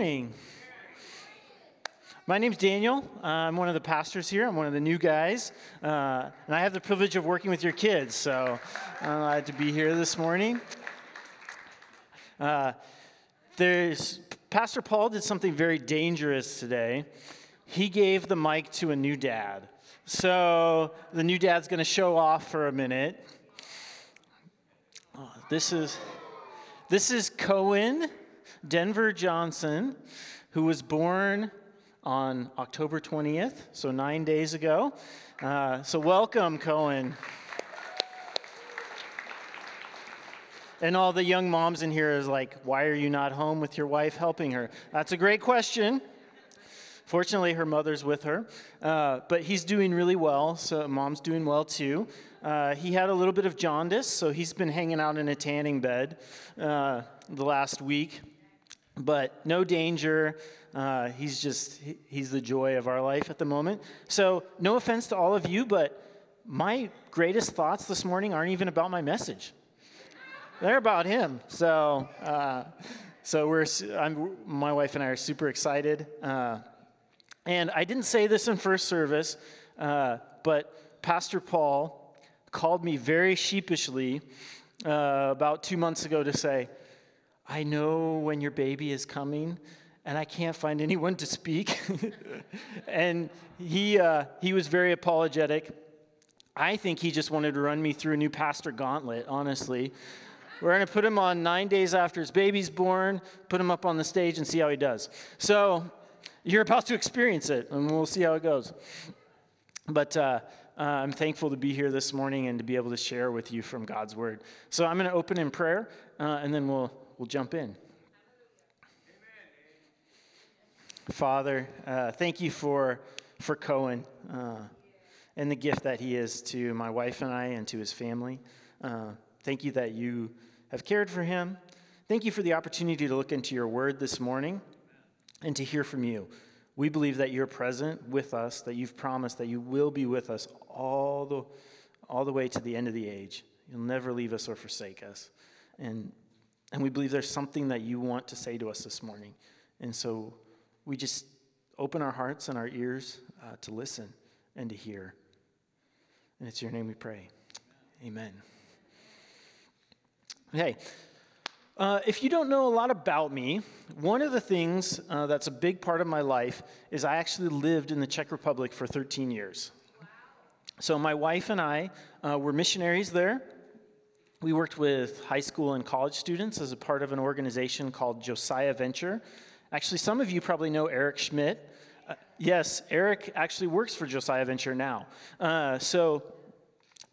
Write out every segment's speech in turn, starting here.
morning. My name's Daniel. I'm one of the pastors here. I'm one of the new guys. And I have the privilege of working with your kids, so I'm glad to be here this morning. Pastor Paul did something very dangerous today. He gave the mic to a new dad. So the new dad's going to show off for a minute. Oh, this is Cohen Denver Johnson, who was born on October 20th, so 9 days ago. So welcome, Cohen. And all the young moms in here is like, why are you not home with your wife helping her? That's a great question. Fortunately, her mother's with her. But he's doing really well, so mom's doing well too. He had a little bit of jaundice, so he's been hanging out in a tanning bed the last week. But no danger. He's the joy of our life at the moment. So no offense to all of you, but my greatest thoughts this morning aren't even about my message. They're about him. So my wife and I are super excited. And I didn't say this in first service, but Pastor Paul called me very sheepishly about 2 months ago to say, I know when your baby is coming, and I can't find anyone to speak. And he was very apologetic. I think he just wanted to run me through a new pastor gauntlet, honestly. We're going to put him on 9 days after his baby's born, put him up on the stage, and see how he does. So you're about to experience it, and we'll see how it goes. But I'm thankful to be here this morning and to be able to share with you from God's Word. So I'm going to open in prayer, and then we'll jump in. Amen. Father, thank you for Cohen and the gift that he is to my wife and I and to his family. Thank you that you have cared for him. Thank you for the opportunity to look into your word this morning and to hear from you. We believe that you're present with us, that you've promised that you will be with us all the way to the end of the age. You'll never leave us or forsake us. And we believe there's something that you want to say to us this morning. And so we just open our hearts and our ears to listen and to hear. And it's your name we pray. Amen. Hey, if you don't know a lot about me, one of the things that's a big part of my life is I actually lived in the Czech Republic for 13 years. Wow. So my wife and I were missionaries there. We worked with high school and college students as a part of an organization called Josiah Venture. Actually, some of you probably know Eric Schmidt. Yes, Eric actually works for Josiah Venture now. So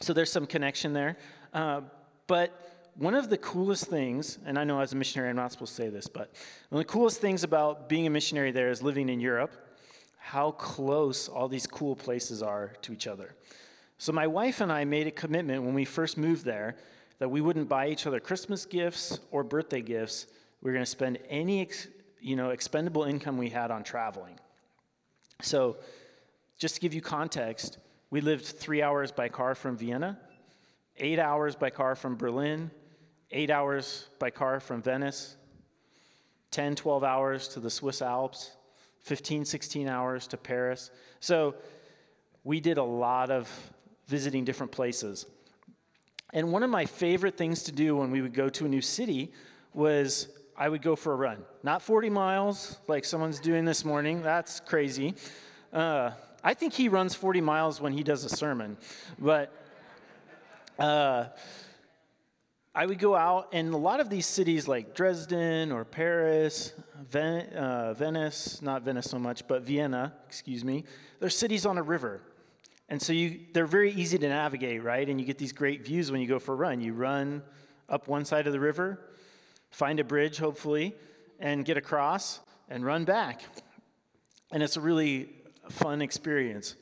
there's some connection there. But one of the coolest things, and I know as a missionary I'm not supposed to say this, but one of the coolest things about being a missionary there is living in Europe, how close all these cool places are to each other. So my wife and I made a commitment when we first moved there that we wouldn't buy each other Christmas gifts or birthday gifts. We were going to spend any expendable income we had on traveling. So just to give you context, we lived 3 hours by car from Vienna, 8 hours by car from Berlin, 8 hours by car from Venice, 10, 12 hours to the Swiss Alps, 15, 16 hours to Paris. So we did a lot of visiting different places. And one of my favorite things to do when we would go to a new city was I would go for a run. Not 40 miles like someone's doing this morning. That's crazy. I think he runs 40 miles when he does a sermon. But I would go out, and a lot of these cities like Dresden or Paris, Venice, not Venice so much, but Vienna, excuse me, they're cities on a river. And so they're very easy to navigate, right? And you get these great views when you go for a run. You run up one side of the river, find a bridge, hopefully, and get across and run back. And it's a really fun experience.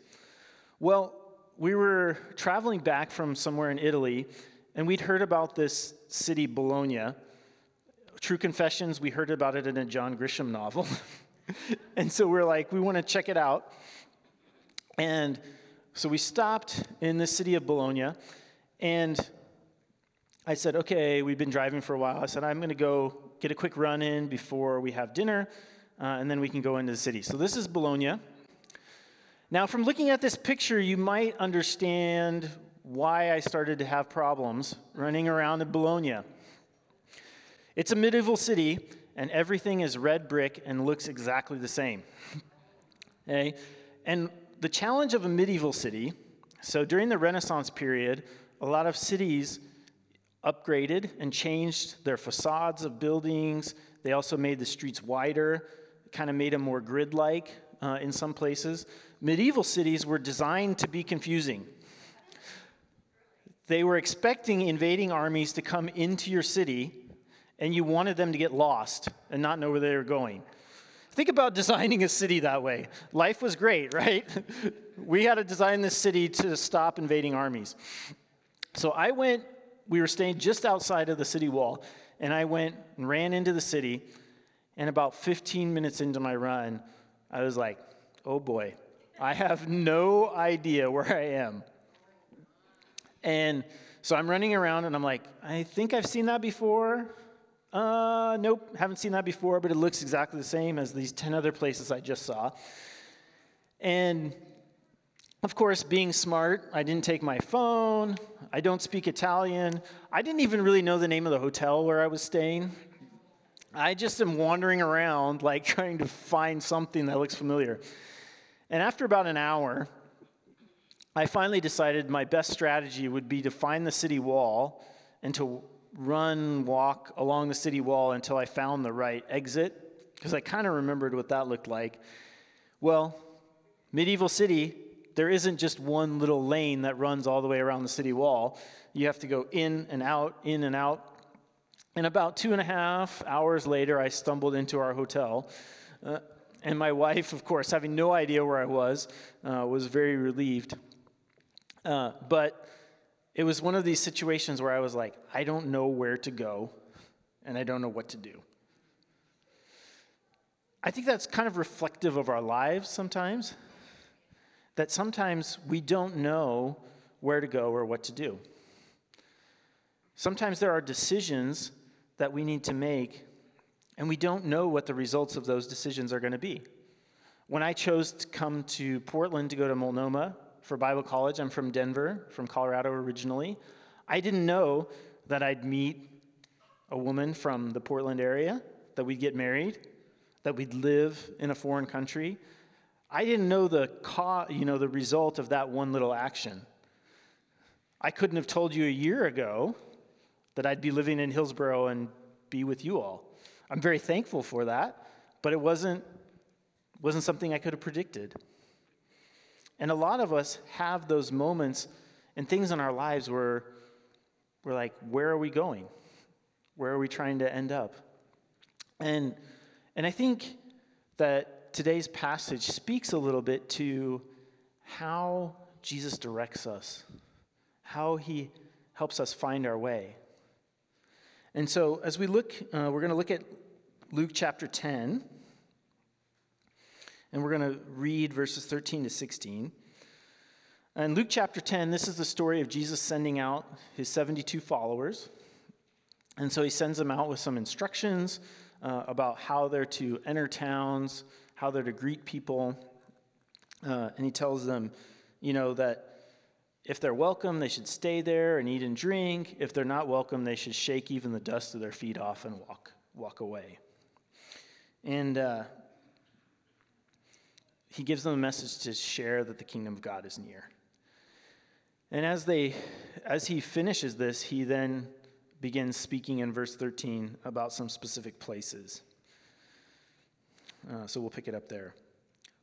Well, we were traveling back from somewhere in Italy, and we'd heard about this city, Bologna. True confessions, we heard about it in a John Grisham novel. And so we're like, we want to check it out. And so we stopped in the city of Bologna, and I said, okay, we've been driving for a while. I said, I'm going to go get a quick run in before we have dinner. and then we can go into the city. So this is Bologna. Now, from looking at this picture, you might understand why I started to have problems running around in Bologna. It's a medieval city, and everything is red brick and looks exactly the same. Okay? And the challenge of a medieval city, so during the Renaissance period, a lot of cities upgraded and changed their facades of buildings. They also made the streets wider, kind of made them more grid-like in some places. Medieval cities were designed to be confusing. They were expecting invading armies to come into your city, and you wanted them to get lost and not know where they were going. Think about designing a city that way. Life was great, right? We had to design this city to stop invading armies. So we were staying just outside of the city wall, and I went and ran into the city, and about 15 minutes into my run, I was like, oh boy, I have no idea where I am. And so I'm running around, and I'm like, I think I've seen that before. Nope, haven't seen that before, but it looks exactly the same as these 10 other places I just saw. And of course, being smart, I didn't take my phone. I don't speak Italian. I didn't even really know the name of the hotel where I was staying. I just am wandering around, like trying to find something that looks familiar. And after about an hour, I finally decided my best strategy would be to find the city wall and to walk along the city wall until I found the right exit, because I kind of remembered what that looked like. Well, medieval city, there isn't just one little lane that runs all the way around the city wall. You have to go in and out, in and out. And about 2.5 hours later, I stumbled into our hotel. And my wife, of course, having no idea where I was very relieved. But it was one of these situations where I was like, I don't know where to go, and I don't know what to do. I think that's kind of reflective of our lives sometimes, that sometimes we don't know where to go or what to do. Sometimes there are decisions that we need to make, and we don't know what the results of those decisions are going to be. When I chose to come to Portland to go to Multnomah for Bible college, I'm from Denver, from Colorado originally. I didn't know that I'd meet a woman from the Portland area, that we'd get married, that we'd live in a foreign country. I didn't know the result of that one little action. I couldn't have told you a year ago that I'd be living in Hillsboro and be with you all. I'm very thankful for that, but it wasn't something I could have predicted. And a lot of us have those moments and things in our lives where we're like, where are we going? Where are we trying to end up? And I think that today's passage speaks a little bit to how Jesus directs us, how he helps us find our way. And so as we look, we're going to look at Luke chapter 10. And we're going to read verses 13 to 16. And Luke chapter 10, this is the story of Jesus sending out his 72 followers. And so he sends them out with some instructions about how they're to enter towns, how they're to greet people. And he tells them, that if they're welcome, they should stay there and eat and drink. If they're not welcome, they should shake even the dust of their feet off and walk away. And he gives them a message to share that the kingdom of God is near. And as he finishes this, he then begins speaking in verse 13 about some specific places. So we'll pick it up there.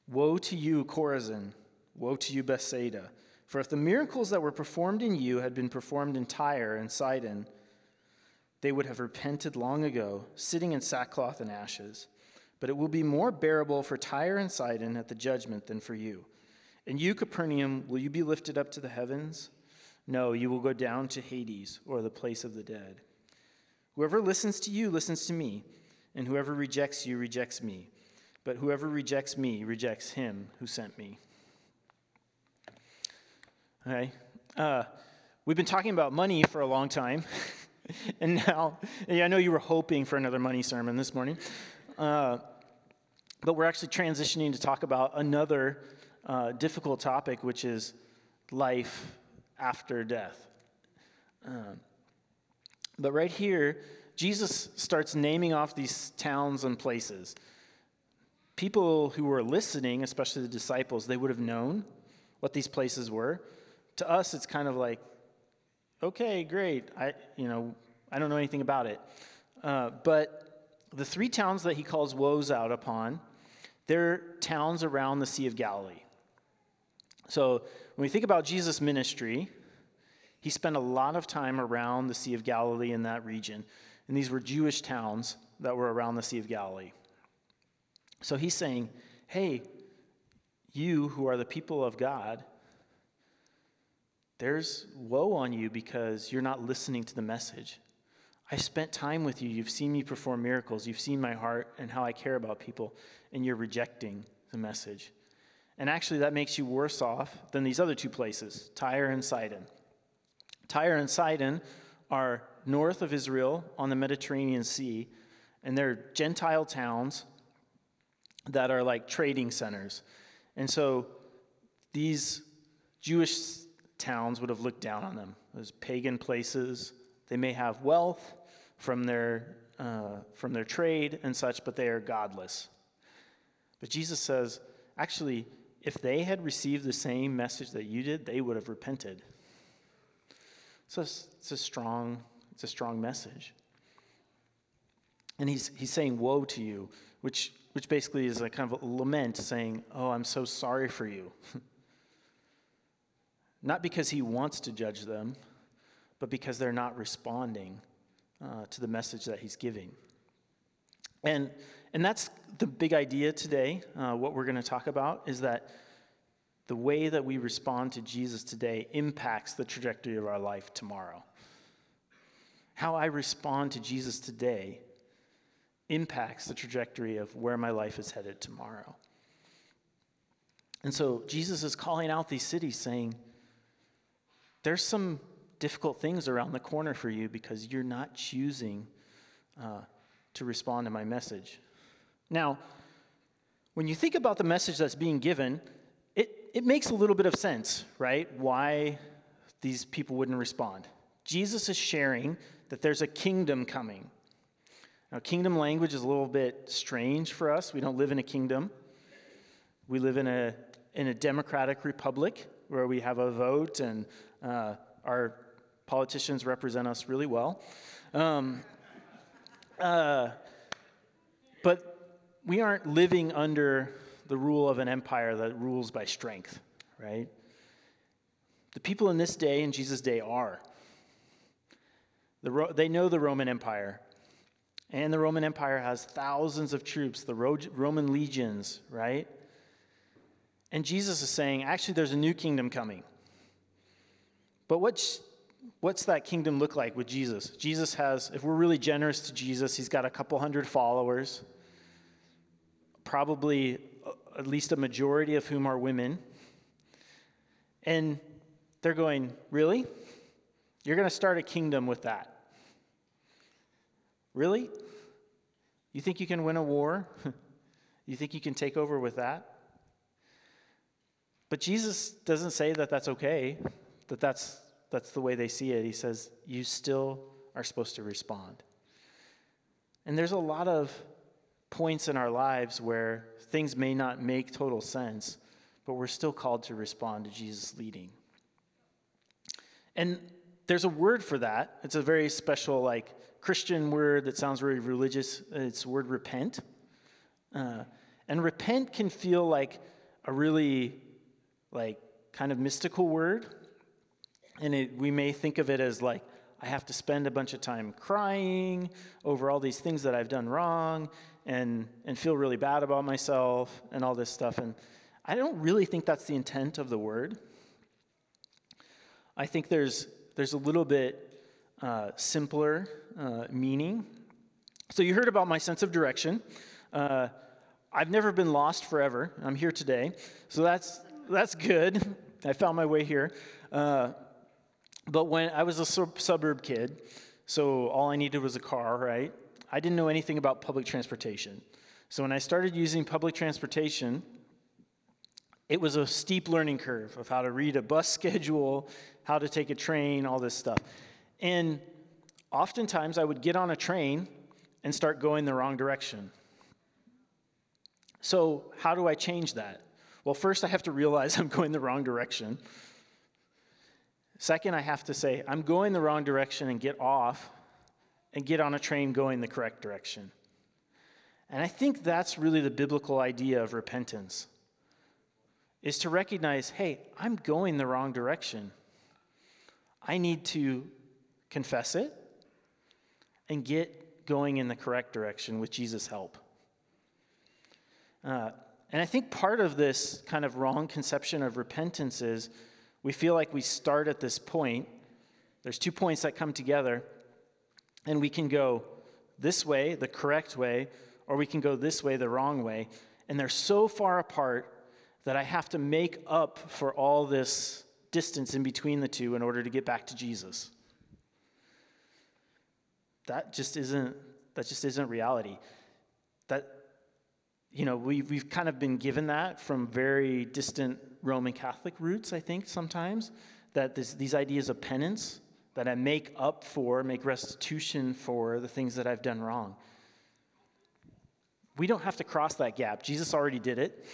Woe to you, Chorazin! Woe to you, Bethsaida! For if the miracles that were performed in you had been performed in Tyre and Sidon, they would have repented long ago, sitting in sackcloth and ashes. But it will be more bearable for Tyre and Sidon at the judgment than for you. And you, Capernaum, will you be lifted up to the heavens? No, you will go down to Hades, or the place of the dead. Whoever listens to you listens to me, and whoever rejects you rejects me. But whoever rejects me rejects him who sent me. All right. We've been talking about money for a long time. And now, I know you were hoping for another money sermon this morning. But we're actually transitioning to talk about another difficult topic, which is life after death. But right here, Jesus starts naming off these towns and places. People who were listening, especially the disciples, they would have known what these places were. To us, it's kind of like, okay, great. I don't know anything about it. But the three towns that he calls woes out upon, they're towns around the Sea of Galilee. So when we think about Jesus' ministry, he spent a lot of time around the Sea of Galilee in that region. And these were Jewish towns that were around the Sea of Galilee. So he's saying, hey, you who are the people of God, there's woe on you because you're not listening to the message. I spent time with you. You've seen me perform miracles. You've seen my heart and how I care about people, and you're rejecting the message. And actually, that makes you worse off than these other two places, Tyre and Sidon. Tyre and Sidon are north of Israel on the Mediterranean Sea, and they're Gentile towns that are like trading centers. And so these Jewish towns would have looked down on them. Those pagan places, they may have wealth from their trade and such, but they are godless. But Jesus says, actually, if they had received the same message that you did, they would have repented. So it's a strong message. And he's saying, woe to you, which basically is a kind of a lament saying, oh, I'm so sorry for you. Not because he wants to judge them, but because they're not responding to the message that he's giving. And that's the big idea today. What we're going to talk about is that the way that we respond to Jesus today impacts the trajectory of our life tomorrow. How I respond to Jesus today impacts the trajectory of where my life is headed tomorrow. And so Jesus is calling out these cities saying, there's some difficult things around the corner for you because you're not choosing to respond to my message. Now, when you think about the message that's being given, it makes a little bit of sense, right? Why these people wouldn't respond. Jesus is sharing that there's a kingdom coming. Now, kingdom language is a little bit strange for us. We don't live in a kingdom. We live in a democratic republic where we have a vote and our politicians represent us really well. But we aren't living under the rule of an empire that rules by strength, right? The people in this day, in Jesus' day, are. They know the Roman Empire. And the Roman Empire has thousands of troops, the Roman legions, right? And Jesus is saying, actually, there's a new kingdom coming. But what's that kingdom look like with Jesus? Jesus has, if we're really generous to Jesus, he's got a couple hundred followers, probably at least a majority of whom are women. And they're going, really? You're going to start a kingdom with that? Really? You think you can win a war? You think you can take over with that? But Jesus doesn't say that that's okay, that that's the way they see it. He says, you still are supposed to respond. And there's a lot of points in our lives where things may not make total sense, but we're still called to respond to Jesus' leading. And there's a word for that. It's a very special, like, Christian word that sounds very religious. It's the word repent. And repent can feel like a really, like, kind of mystical word. And we may think of it as like, I have to spend a bunch of time crying over all these things that I've done wrong and feel really bad about myself and all this stuff. And I don't really think that's the intent of the word. I think there's a little bit simpler meaning. So you heard about my sense of direction. I've never been lost forever. I'm here today. So that's good. I found my way here. But when I was a suburb kid, so all I needed was a car, right? I didn't know anything about public transportation. So when I started using public transportation, it was a steep learning curve of how to read a bus schedule, how to take a train, all this stuff. And oftentimes I would get on a train and start going the wrong direction. So how do I change that? Well, first I have to realize I'm going the wrong direction. Second, I have to say, I'm going the wrong direction and get off and get on a train going the correct direction. And I think that's really the biblical idea of repentance, is to recognize, hey, I'm going the wrong direction. I need to confess it and get going in the correct direction with Jesus' help. And I think part of this kind of wrong conception of repentance is we feel like we start at this point. There's 2 points that come together, and we can go this way, the correct way, or we can go this way, the wrong way. And they're so far apart that I have to make up for all this distance in between the two in order to get back to Jesus. That just isn't reality. We've kind of been given that from very distant Roman Catholic roots, I think, sometimes, that these ideas of penance, that I make up for, make restitution for the things that I've done wrong. We don't have to cross that gap. Jesus already did it.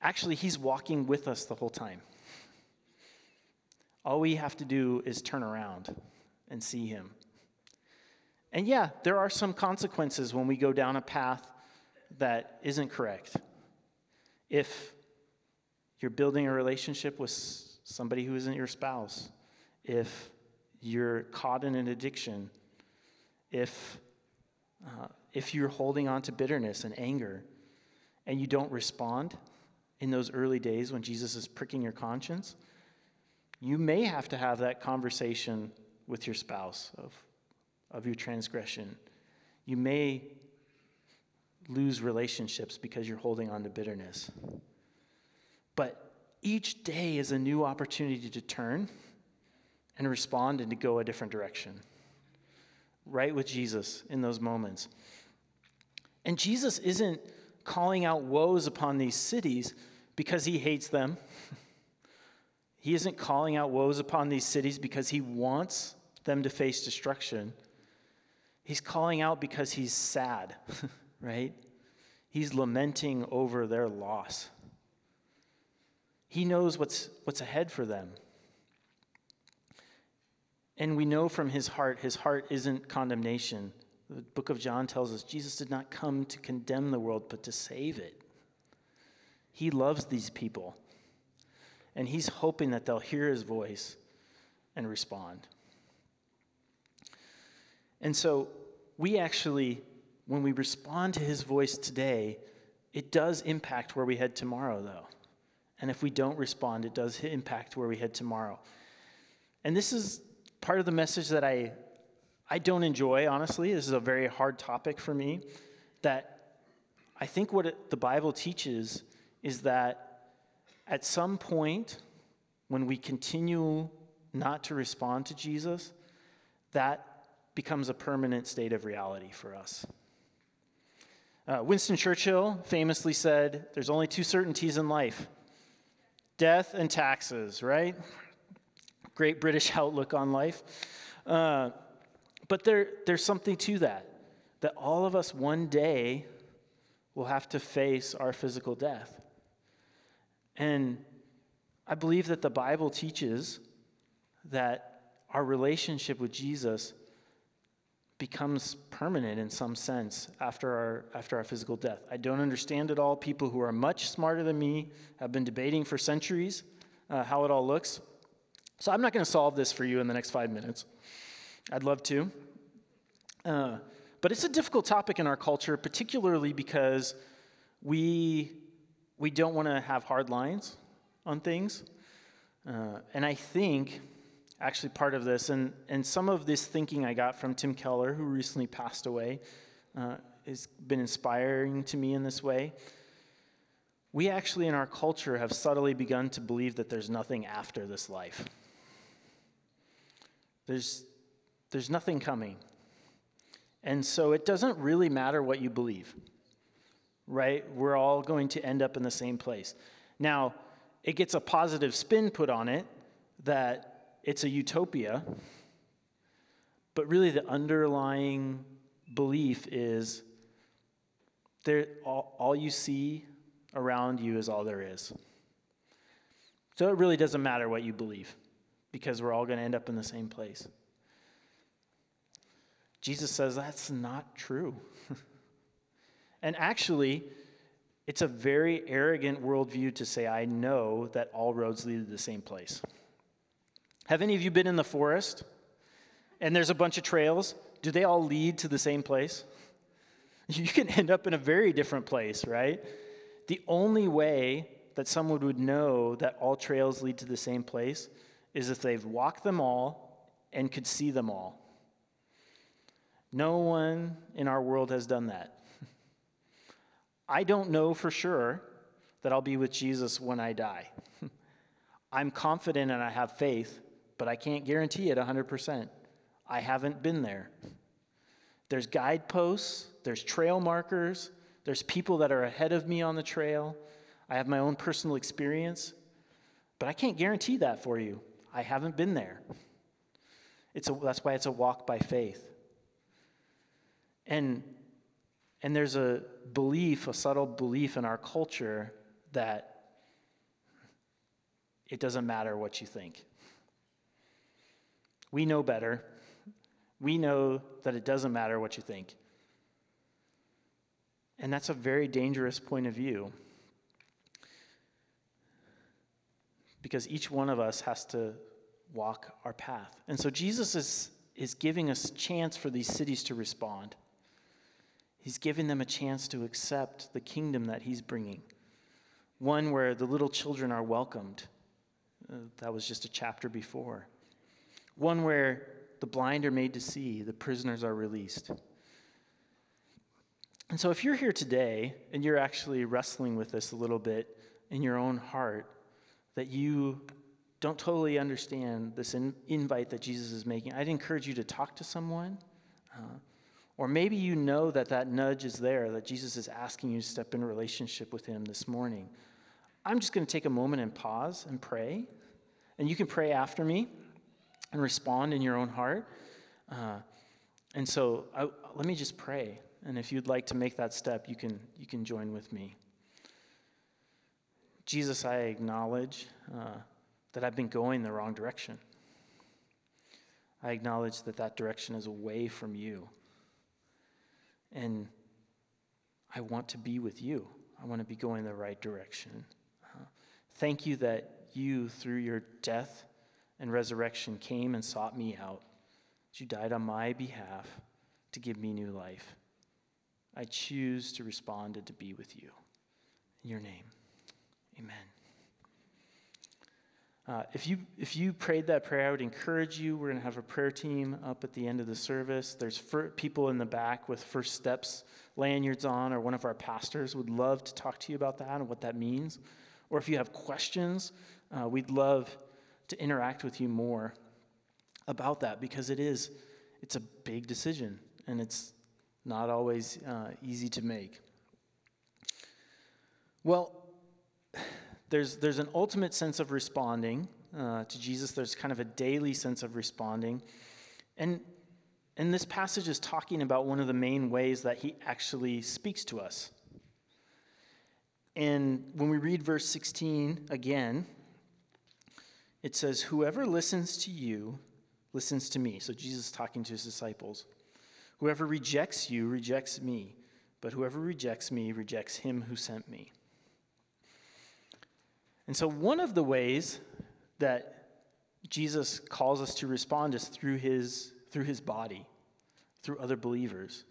Actually, he's walking with us the whole time. All we have to do is turn around and see him. And yeah, there are some consequences when we go down a path that isn't correct. If you're building a relationship with somebody who isn't your spouse, if you're caught in an addiction, if you're holding on to bitterness and anger, and you don't respond in those early days when Jesus is pricking your conscience, you may have to have that conversation with your spouse of your transgression. You may lose relationships because you're holding on to bitterness. But each day is a new opportunity to turn and respond and to go a different direction. Right with Jesus in those moments. And Jesus isn't calling out woes upon these cities because he hates them. He isn't calling out woes upon these cities because he wants them to face destruction. He's calling out because he's sad, right? He's lamenting over their loss. He knows what's ahead for them. And we know from his heart isn't condemnation. The book of John tells us Jesus did not come to condemn the world, but to save it. He loves these people, and he's hoping that they'll hear his voice and respond. And so we actually, when we respond to his voice today, it does impact where we head tomorrow, though. And if we don't respond, it does impact where we head tomorrow. And this is part of the message that I don't enjoy, honestly. This is a very hard topic for me. That I think the Bible teaches is that at some point, when we continue not to respond to Jesus, that becomes a permanent state of reality for us. Winston Churchill famously said, there's only 2 certainties in life, death and taxes, right? Great British outlook on life. But there's something to that all of us one day will have to face our physical death. And I believe that the Bible teaches that our relationship with Jesus becomes permanent in some sense after our physical death. I don't understand it all. People who are much smarter than me have been debating for centuries how it all looks. So I'm not going to solve this for you in the next 5 minutes. I'd love to. But it's a difficult topic in our culture, particularly because we don't want to have hard lines on things. And I think actually part of this, and some of this thinking I got from Tim Keller, who recently passed away, has been inspiring to me in this way. We actually, in our culture, have subtly begun to believe that there's nothing after this life. There's nothing coming. And so it doesn't really matter what you believe, right? We're all going to end up in the same place. Now, it gets a positive spin put on it that it's a utopia, but really the underlying belief is there. All you see around you is all there is. So it really doesn't matter what you believe because we're all going to end up in the same place. Jesus says that's not true. And actually, it's a very arrogant worldview to say, I know that all roads lead to the same place. Have any of you been in the forest and there's a bunch of trails? Do they all lead to the same place? You can end up in a very different place, right? The only way that someone would know that all trails lead to the same place is if they've walked them all and could see them all. No one in our world has done that. I don't know for sure that I'll be with Jesus when I die. I'm confident and I have faith, but I can't guarantee it 100%. I haven't been there. There's guideposts, there's trail markers, there's people that are ahead of me on the trail. I have my own personal experience, but I can't guarantee that for you. I haven't been there. That's why it's a walk by faith. And there's a belief, a subtle belief in our culture that it doesn't matter what you think. We know better. We know that it doesn't matter what you think. And that's a very dangerous point of view, because each one of us has to walk our path. And so Jesus is giving us a chance for these cities to respond. He's giving them a chance to accept the kingdom that he's bringing, one where the little children are welcomed. That was just a chapter before. One where the blind are made to see, the prisoners are released. And so if you're here today and you're actually wrestling with this a little bit in your own heart, that you don't totally understand this invite that Jesus is making, I'd encourage you to talk to someone. Or maybe you know that nudge is there, that Jesus is asking you to step in relationship with him this morning. I'm just going to take a moment and pause and pray. And you can pray after me and respond in your own heart. And so let me just pray. And if you'd like to make that step, you can join with me. Jesus, I acknowledge that I've been going the wrong direction. I acknowledge that direction is away from you. And I want to be with you. I want to be going the right direction. Thank you that you, through your death and resurrection, came and sought me out. You died on my behalf to give me new life. I choose to respond and to be with you. In your name, amen. If you prayed that prayer, I would encourage you. We're going to have a prayer team up at the end of the service. There's people in the back with First Steps lanyards on, or one of our pastors would love to talk to you about that and what that means. Or if you have questions, we'd love to interact with you more about that, because it's a big decision, and it's not always easy to make. Well, There's an ultimate sense of responding to Jesus. There's kind of a daily sense of responding. And this passage is talking about one of the main ways that he actually speaks to us. And when we read verse 16 again, it says, "Whoever listens to you, listens to me." So Jesus is talking to his disciples. "Whoever rejects you, rejects me. But whoever rejects me, rejects him who sent me." And so one of the ways that Jesus calls us to respond is through his body, through other believers.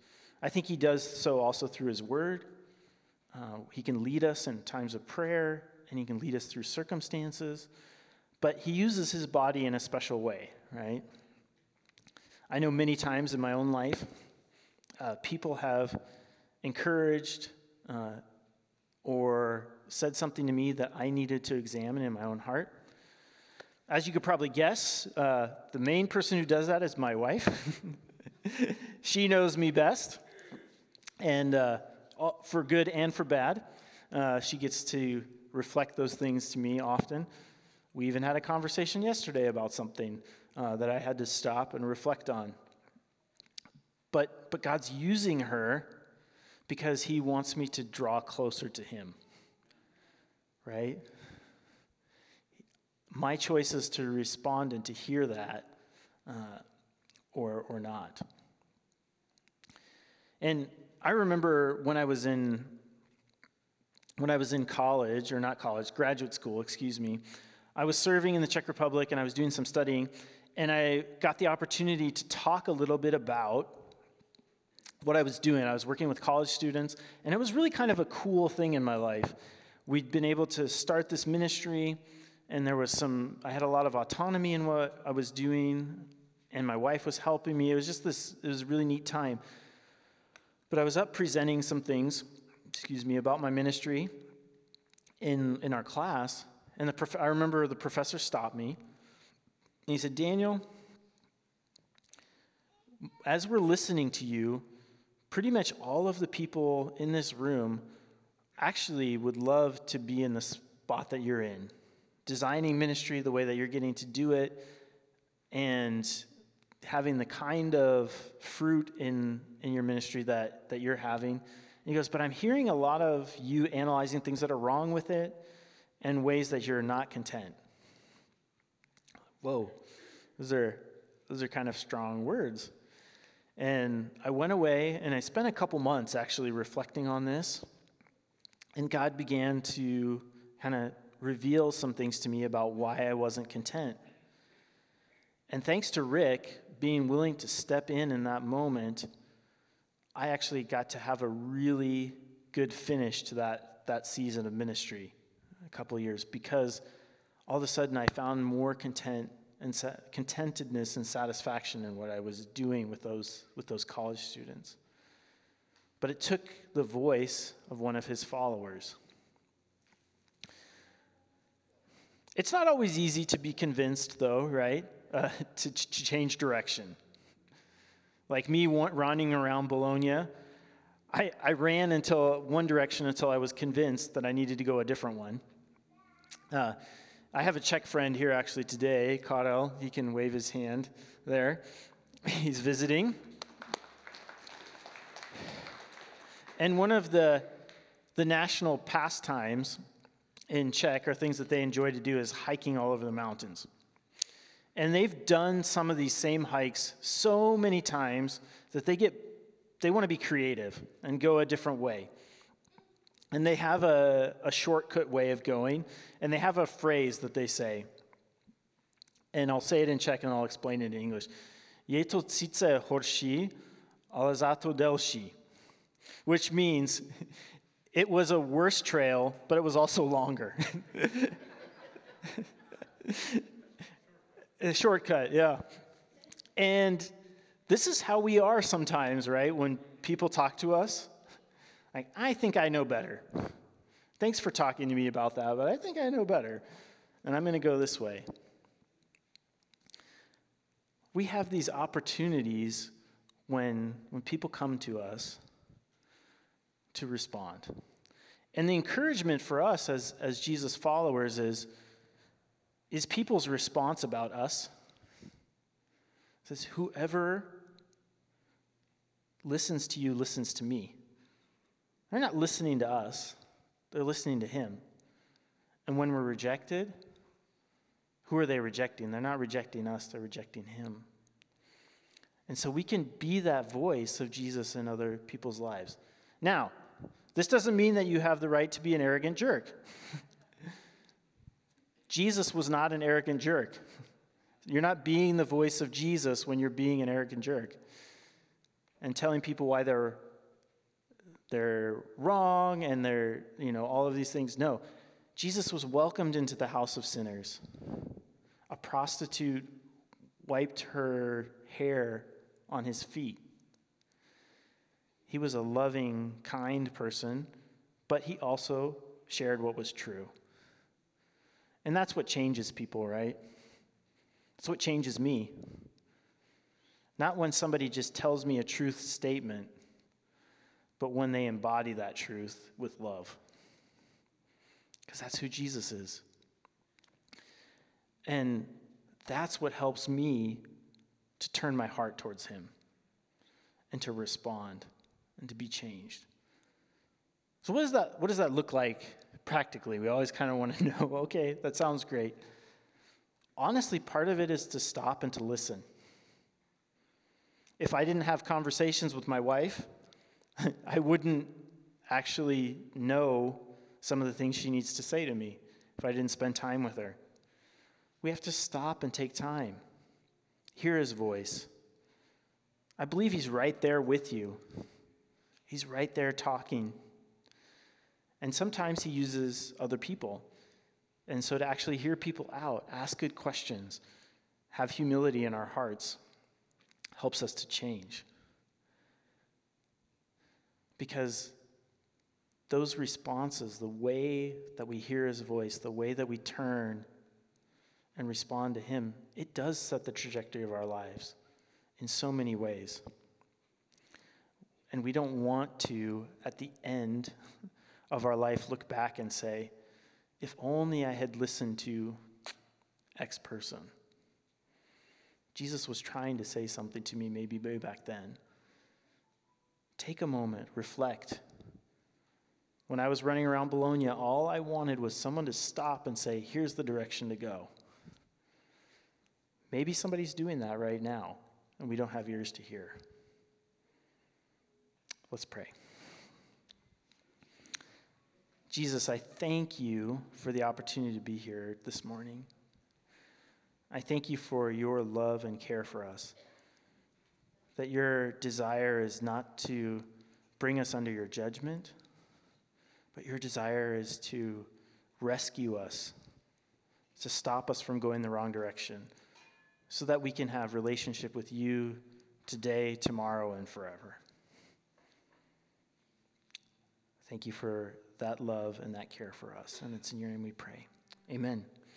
I think he does so also through his word. He can lead us in times of prayer, and he can lead us through circumstances. But he uses his body in a special way, right? I know many times in my own life, people have encouraged or said something to me that I needed to examine in my own heart. As you could probably guess, the main person who does that is my wife. She knows me best, and for good and for bad. She gets to reflect those things to me often. We even had a conversation yesterday about something that I had to stop and reflect on. But God's using her because he wants me to draw closer to him, right? My choice is to respond and to hear that or not. And I remember when I was in college, or not college, graduate school, excuse me, I was serving in the Czech Republic and I was doing some studying, and I got the opportunity to talk a little bit about what I was doing. I was working with college students, and it was really kind of a cool thing in my life. We'd been able to start this ministry, and I had a lot of autonomy in what I was doing, and my wife was helping me. It was a really neat time. But I was up presenting some things, about my ministry in our class, and I remember the professor stopped me, and he said, "Daniel, as we're listening to you, pretty much all of the people in this room actually would love to be in the spot that you're in, designing ministry the way that you're getting to do it, and having the kind of fruit in your ministry that you're having." And he goes, "But I'm hearing a lot of you analyzing things that are wrong with it and ways that you're not content." Whoa, those are kind of strong words. And I went away, and I spent a couple months actually reflecting on this. And God began to kind of reveal some things to me about why I wasn't content. And thanks to Rick being willing to step in that moment, I actually got to have a really good finish to that season of ministry, a couple years, because all of a sudden I found more content and contentedness and satisfaction in what I was doing with those college students. But it took the voice of one of his followers. It's not always easy to be convinced, though, right? To change direction. Like me running around Bologna, I ran until one direction until I was convinced that I needed to go a different one. I have a Czech friend here actually today, Karel. He can wave his hand there. He's visiting. And one of the national pastimes in Czech, or things that they enjoy to do, is hiking all over the mountains. And they've done some of these same hikes so many times that they want to be creative and go a different way. And they have a shortcut way of going, and they have a phrase that they say. And I'll say it in Czech, and I'll explain it in English. Je to sice horší, ale za to delší. Which means, it was a worse trail, but it was also longer. A shortcut, yeah. And this is how we are sometimes, right? When people talk to us, like, I think I know better. Thanks for talking to me about that, but I think I know better, and I'm going to go this way. We have these opportunities when people come to us to respond. And the encouragement for us as Jesus followers is people's response about us. It says, whoever listens to you listens to me. They're not listening to us. They're listening to him. And when we're rejected, who are they rejecting? They're not rejecting us. They're rejecting him. And so we can be that voice of Jesus in other people's lives. Now, this doesn't mean that you have the right to be an arrogant jerk. Jesus was not an arrogant jerk. You're not being the voice of Jesus when you're being an arrogant jerk and telling people why they're wrong and they're, all of these things. No, Jesus was welcomed into the house of sinners. A prostitute wiped her hair on his feet. He was a loving, kind person, but he also shared what was true. And that's what changes people, right? That's what changes me. Not when somebody just tells me a truth statement, but when they embody that truth with love. Because that's who Jesus is. And that's what helps me to turn my heart towards him and to respond and to be changed. So what does that look like practically? We always kind of want to know, okay, that sounds great. Honestly, part of it is to stop and to listen. If I didn't have conversations with my wife, I wouldn't actually know some of the things she needs to say to me if I didn't spend time with her. We have to stop and take time. Hear his voice. I believe he's right there with you. He's right there talking. And sometimes he uses other people. And so to actually hear people out, ask good questions, have humility in our hearts, helps us to change. Because those responses, the way that we hear his voice, the way that we turn and respond to him, it does set the trajectory of our lives in so many ways. And we don't want to, at the end of our life, look back and say, if only I had listened to X person. Jesus was trying to say something to me maybe way back then. Take a moment, reflect. When I was running around Bologna, all I wanted was someone to stop and say, here's the direction to go. Maybe somebody's doing that right now, and we don't have ears to hear. Let's pray. Jesus, I thank you for the opportunity to be here this morning. I thank you for your love and care for us, that your desire is not to bring us under your judgment, but your desire is to rescue us, to stop us from going the wrong direction, so that we can have relationship with you today, tomorrow, and forever. Thank you for that love and that care for us. And it's in your name we pray. Amen.